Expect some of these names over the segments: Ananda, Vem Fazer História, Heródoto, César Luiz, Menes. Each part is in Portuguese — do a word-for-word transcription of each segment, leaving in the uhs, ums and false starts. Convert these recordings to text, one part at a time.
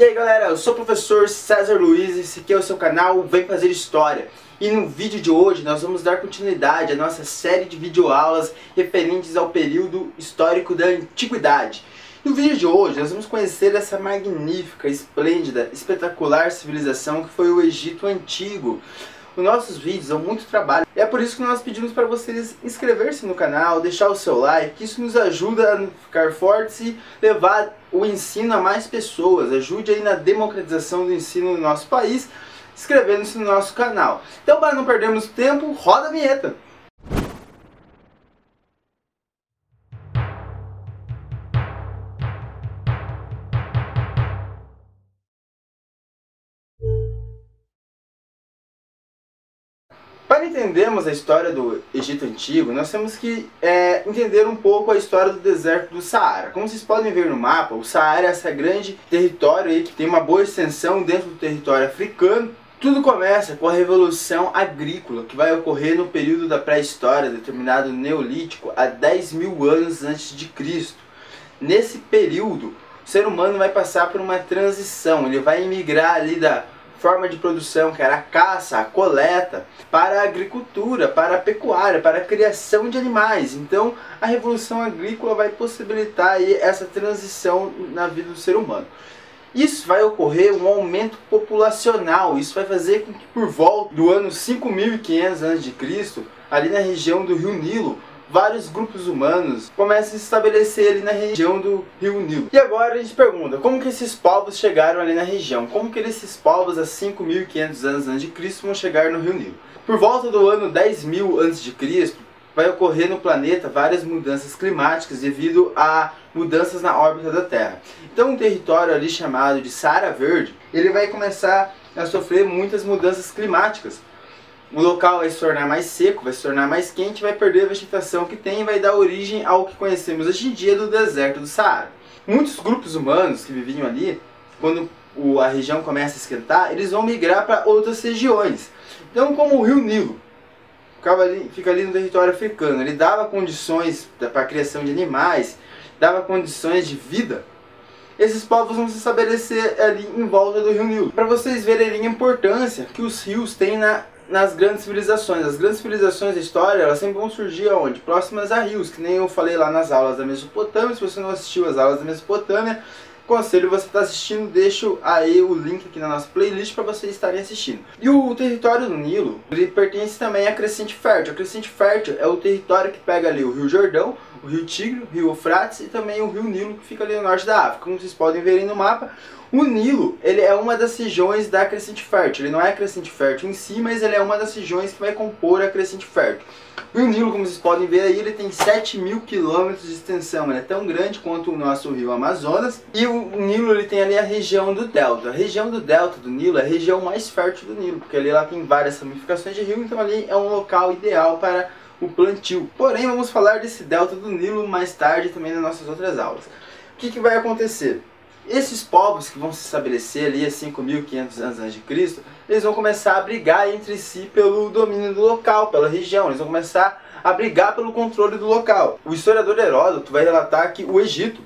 E aí galera, eu sou o professor César Luiz e esse aqui é o seu canal Vem Fazer História. E no vídeo de hoje nós vamos dar continuidade à nossa série de videoaulas referentes ao período histórico da antiguidade. No vídeo de hoje nós vamos conhecer essa magnífica, esplêndida, espetacular civilização que foi o Egito Antigo. Os nossos vídeos dão muito trabalho e é por isso que nós pedimos para vocês inscrever-se no canal, deixar o seu like, isso nos ajuda a ficar fortes e levar o ensino a mais pessoas. Ajude aí na democratização do ensino no nosso país, inscrevendo-se no nosso canal. Então, para não perdermos tempo, roda a vinheta! Para entendermos a história do Egito Antigo, nós temos que é, entender um pouco a história do deserto do Saara. Como vocês podem ver no mapa, o Saara é esse grande território aí, que tem uma boa extensão dentro do território africano. Tudo começa com a Revolução Agrícola, que vai ocorrer no período da pré-história, determinado Neolítico, há dez mil anos antes de Cristo. Nesse período, o ser humano vai passar por uma transição, ele vai emigrar ali da forma de produção, que era a caça, a coleta, para a agricultura, para a pecuária, para a criação de animais. Então a Revolução Agrícola vai possibilitar aí essa transição na vida do ser humano. Isso vai ocorrer um aumento populacional, isso vai fazer com que por volta do ano cinco mil e quinhentos antes de Cristo, ali na região do Rio Nilo, vários grupos humanos começam a se estabelecer ali na região do Rio Nilo. E agora a gente pergunta, como que esses povos chegaram ali na região? Como que esses povos há cinco mil e quinhentos anos antes de Cristo vão chegar no Rio Nilo? Por volta do ano dez mil antes de Cristo, vai ocorrer no planeta várias mudanças climáticas devido a mudanças na órbita da Terra. Então um território ali chamado de Saara Verde, ele vai começar a sofrer muitas mudanças climáticas. O local vai se tornar mais seco, vai se tornar mais quente, vai perder a vegetação que tem e vai dar origem ao que conhecemos hoje em dia do deserto do Saara. Muitos grupos humanos que viviam ali, quando a região começa a esquentar, eles vão migrar para outras regiões. Então, como o Rio Nilo ficava ali, fica ali no território africano, ele dava condições para a criação de animais, dava condições de vida. Esses povos vão se estabelecer ali em volta do Rio Nilo. Para vocês verem a importância que os rios têm na nas grandes civilizações. As grandes civilizações da história, elas sempre vão surgir aonde? Próximas a rios, que nem eu falei lá nas aulas da Mesopotâmia. Se você não assistiu as aulas da Mesopotâmia, aconselho você estar assistindo, deixo aí o link aqui na nossa playlist para vocês estarem assistindo. E o território do Nilo, ele pertence também à crescente fértil. A crescente fértil é o território que pega ali o Rio Jordão, o Rio Tigre, o Rio Eufrates e também o Rio Nilo, que fica ali no norte da África. Como vocês podem ver aí no mapa, o Nilo, ele é uma das regiões da crescente fértil. Ele não é a crescente fértil em si, mas ele é uma das regiões que vai compor a crescente fértil. O Nilo, como vocês podem ver aí, ele tem sete mil quilômetros de extensão. Ele é tão grande quanto o nosso rio Amazonas. E o Nilo, ele tem ali a região do delta. A região do delta do Nilo é a região mais fértil do Nilo, porque ali ela tem várias ramificações de rio, então ali é um local ideal para o plantio. Porém, vamos falar desse delta do Nilo mais tarde também nas nossas outras aulas. O que, que vai acontecer? Esses povos que vão se estabelecer ali há cinco mil e quinhentos anos antes de Cristo, eles vão começar a brigar entre si pelo domínio do local, pela região. Eles vão começar a brigar pelo controle do local. O historiador Heródoto vai relatar que o Egito,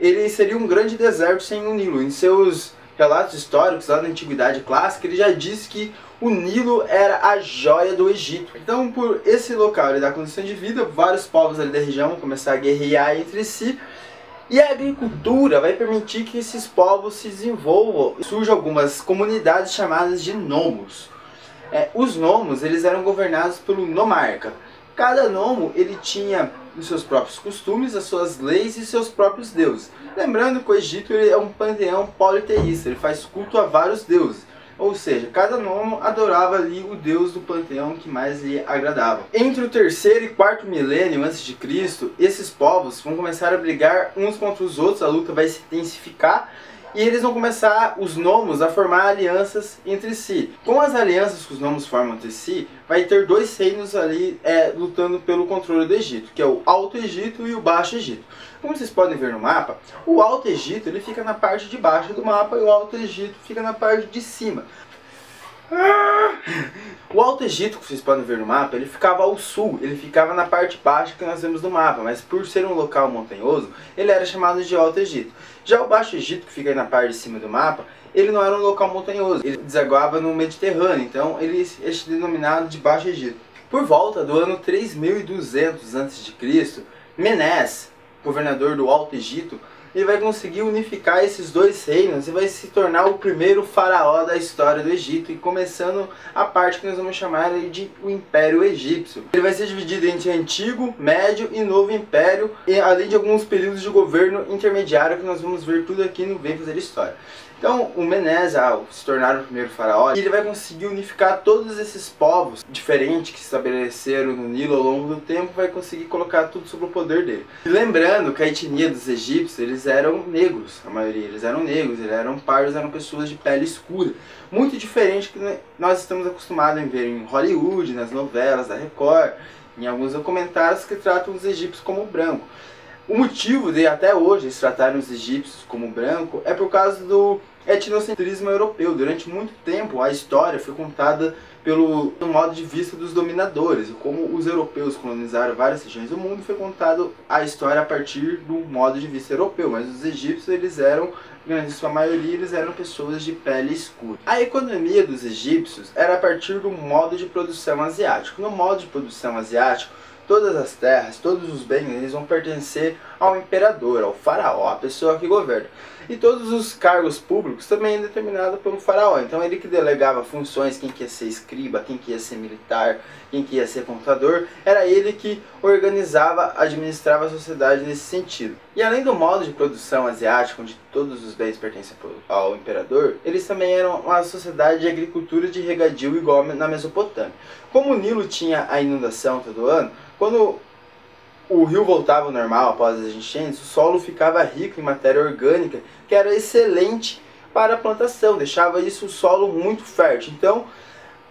ele seria um grande deserto sem o Nilo. Em seus relatos históricos lá na Antiguidade Clássica, ele já disse que o Nilo era a joia do Egito. Então, por esse local ele dá condição de vida, vários povos ali da região vão começar a guerrear entre si. E a agricultura vai permitir que esses povos se desenvolvam. Surgem algumas comunidades chamadas de nomos. É, os nomos, eles eram governados pelo nomarca. Cada nomo, ele tinha os seus próprios costumes, as suas leis e seus próprios deuses. Lembrando que o Egito ele é um panteão politeísta, ele faz culto a vários deuses. Ou seja, cada nomo adorava ali o deus do panteão que mais lhe agradava. Entre o terceiro e quarto milênio antes de Cristo, esses povos vão começar a brigar uns contra os outros, a luta vai se intensificar e eles vão começar, os nomos, a formar alianças entre si. Com as alianças que os nomos formam entre si, vai ter dois reinos ali é, lutando pelo controle do Egito, que é o Alto Egito e o Baixo Egito. Como vocês podem ver no mapa, o Alto Egito ele fica na parte de baixo do mapa e o Alto Egito fica na parte de cima. O Alto Egito, que vocês podem ver no mapa, ele ficava ao sul, ele ficava na parte baixa que nós vemos no mapa, mas por ser um local montanhoso, ele era chamado de Alto Egito. Já o Baixo Egito, que fica aí na parte de cima do mapa, ele não era um local montanhoso, ele desaguava no Mediterrâneo, então ele é denominado de Baixo Egito. Por volta do ano três mil e duzentos antes de Cristo, Menes, governador do Alto Egito, ele vai conseguir unificar esses dois reinos e vai se tornar o primeiro faraó da história do Egito, e começando a parte que nós vamos chamar de o Império Egípcio. Ele vai ser dividido entre Antigo, Médio e Novo Império, e além de alguns períodos de governo intermediário que nós vamos ver tudo aqui no Vem Fazer História. Então o Menes, ao se tornar o primeiro faraó, ele vai conseguir unificar todos esses povos diferentes que se estabeleceram no Nilo ao longo do tempo, vai conseguir colocar tudo sob o poder dele. E lembrando que a etnia dos egípcios, eles eram negros, a maioria, eles eram negros, eles eram pardos, eram pessoas de pele escura. Muito diferente do que nós estamos acostumados a ver em Hollywood, nas novelas da Record, em alguns documentários que tratam os egípcios como branco. O motivo de até hoje eles tratarem os egípcios como branco é por causa do etnocentrismo europeu. Durante muito tempo a história foi contada pelo modo de vista dos dominadores, e como os europeus colonizaram várias regiões do mundo, foi contado a história a partir do modo de vista europeu, mas os egípcios, eles eram, na sua maioria, eles eram pessoas de pele escura. A economia dos egípcios era a partir do modo de produção asiático. No modo de produção asiático, todas as terras, todos os bens, eles vão pertencer ao imperador, ao faraó, a pessoa que governa. E todos os cargos públicos também é determinado pelo faraó. Então ele que delegava funções, quem que ia ser escriba, quem que ia ser militar, quem que ia ser contador, era ele que organizava, administrava a sociedade nesse sentido. E além do modo de produção asiático, onde todos os bens pertencem ao imperador, eles também eram uma sociedade de agricultura de regadio igual na Mesopotâmia. Como o Nilo tinha a inundação todo ano, quando o rio voltava ao normal após as enchentes, o solo ficava rico em matéria orgânica, que era excelente para a plantação, deixava isso o solo muito fértil. Então,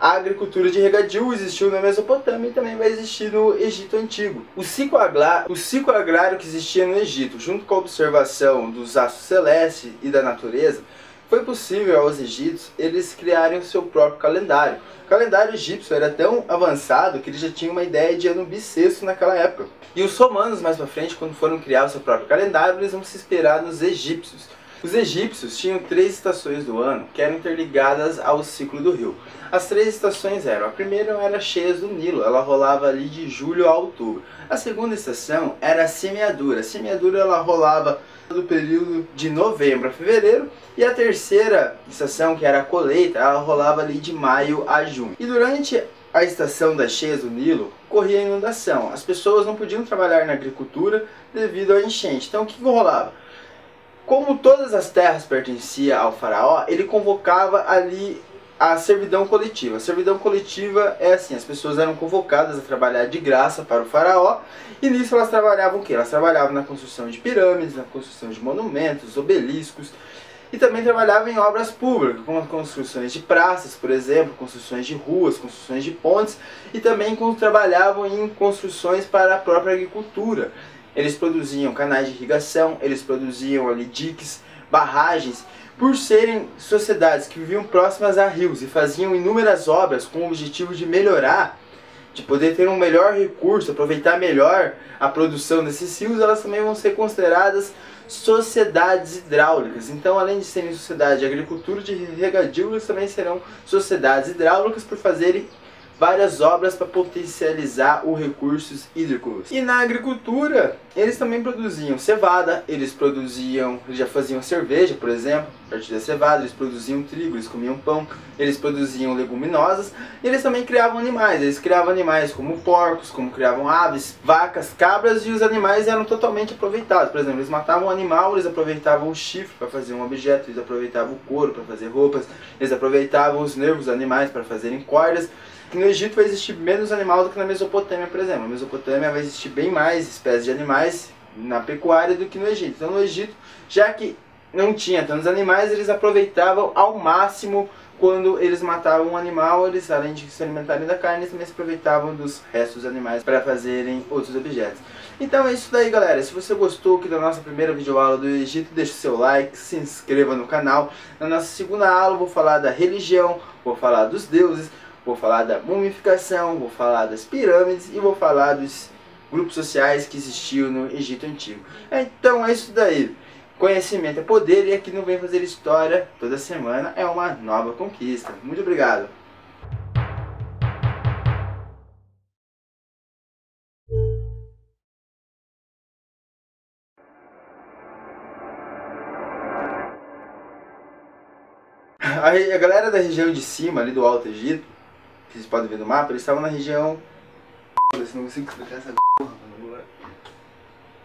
a agricultura de regadio existiu na Mesopotâmia e também vai existir no Egito Antigo. O ciclo agrário, o ciclo agrário que existia no Egito, junto com a observação dos astros celestes e da natureza, foi possível aos egípcios eles criarem o seu próprio calendário. O calendário egípcio era tão avançado que eles já tinham uma ideia de ano bissexto naquela época. E os romanos, mais pra frente, quando foram criar o seu próprio calendário, eles vão se inspirar nos egípcios. Os egípcios tinham três estações do ano que eram interligadas ao ciclo do rio. As três estações eram, a primeira era cheias do Nilo, ela rolava ali de julho a outubro. A segunda estação era a semeadura, a semeadura ela rolava do período de novembro a fevereiro, e a terceira estação, que era a colheita, ela rolava ali de maio a junho. E durante a estação das cheias do Nilo, ocorria a inundação. As pessoas não podiam trabalhar na agricultura devido à enchente. Então o que rolava? Como todas as terras pertenciam ao faraó, ele convocava ali a servidão coletiva. A servidão coletiva é assim, as pessoas eram convocadas a trabalhar de graça para o faraó, e nisso elas trabalhavam o quê? Elas trabalhavam na construção de pirâmides, na construção de monumentos, obeliscos, e também trabalhavam em obras públicas, como construções de praças, por exemplo, construções de ruas, construções de pontes, e também trabalhavam em construções para a própria agricultura. Eles produziam canais de irrigação, eles produziam ali diques, barragens, por serem sociedades que viviam próximas a rios e faziam inúmeras obras com o objetivo de melhorar, de poder ter um melhor recurso, aproveitar melhor a produção desses rios, elas também vão ser consideradas sociedades hidráulicas. Então, além de serem sociedades de agricultura, de regadio, elas também serão sociedades hidráulicas por fazerem várias obras para potencializar os recursos hídricos. E na agricultura, eles também produziam cevada, eles produziam, eles já faziam cerveja, por exemplo, a partir da cevada, eles produziam trigo, eles comiam pão, eles produziam leguminosas, e eles também criavam animais, eles criavam animais como porcos, como criavam aves, vacas, cabras, e os animais eram totalmente aproveitados. Por exemplo, eles matavam um animal, eles aproveitavam o chifre para fazer um objeto, eles aproveitavam o couro para fazer roupas, eles aproveitavam os nervos dos animais para fazerem cordas. No Egito vai existir menos animal do que na Mesopotâmia, por exemplo. Na Mesopotâmia vai existir bem mais espécies de animais na pecuária do que no Egito. Então no Egito, já que não tinha tantos animais, eles aproveitavam ao máximo quando eles matavam um animal, eles além de se alimentarem da carne, eles também se aproveitavam dos restos dos animais para fazerem outros objetos. Então é isso daí, galera. Se você gostou aqui da nossa primeira videoaula do Egito, deixa o seu like, se inscreva no canal. Na nossa segunda aula eu vou falar da religião, vou falar dos deuses, vou falar da mumificação, vou falar das pirâmides e vou falar dos grupos sociais que existiam no Egito Antigo. Então é isso daí. Conhecimento é poder e aqui no Vem Fazer História, toda semana é uma nova conquista. Muito obrigado! A galera da região de cima, ali do Alto Egito, que vocês podem ver no mapa, eles estavam na região... Eu não consigo explicar essa porra, mano.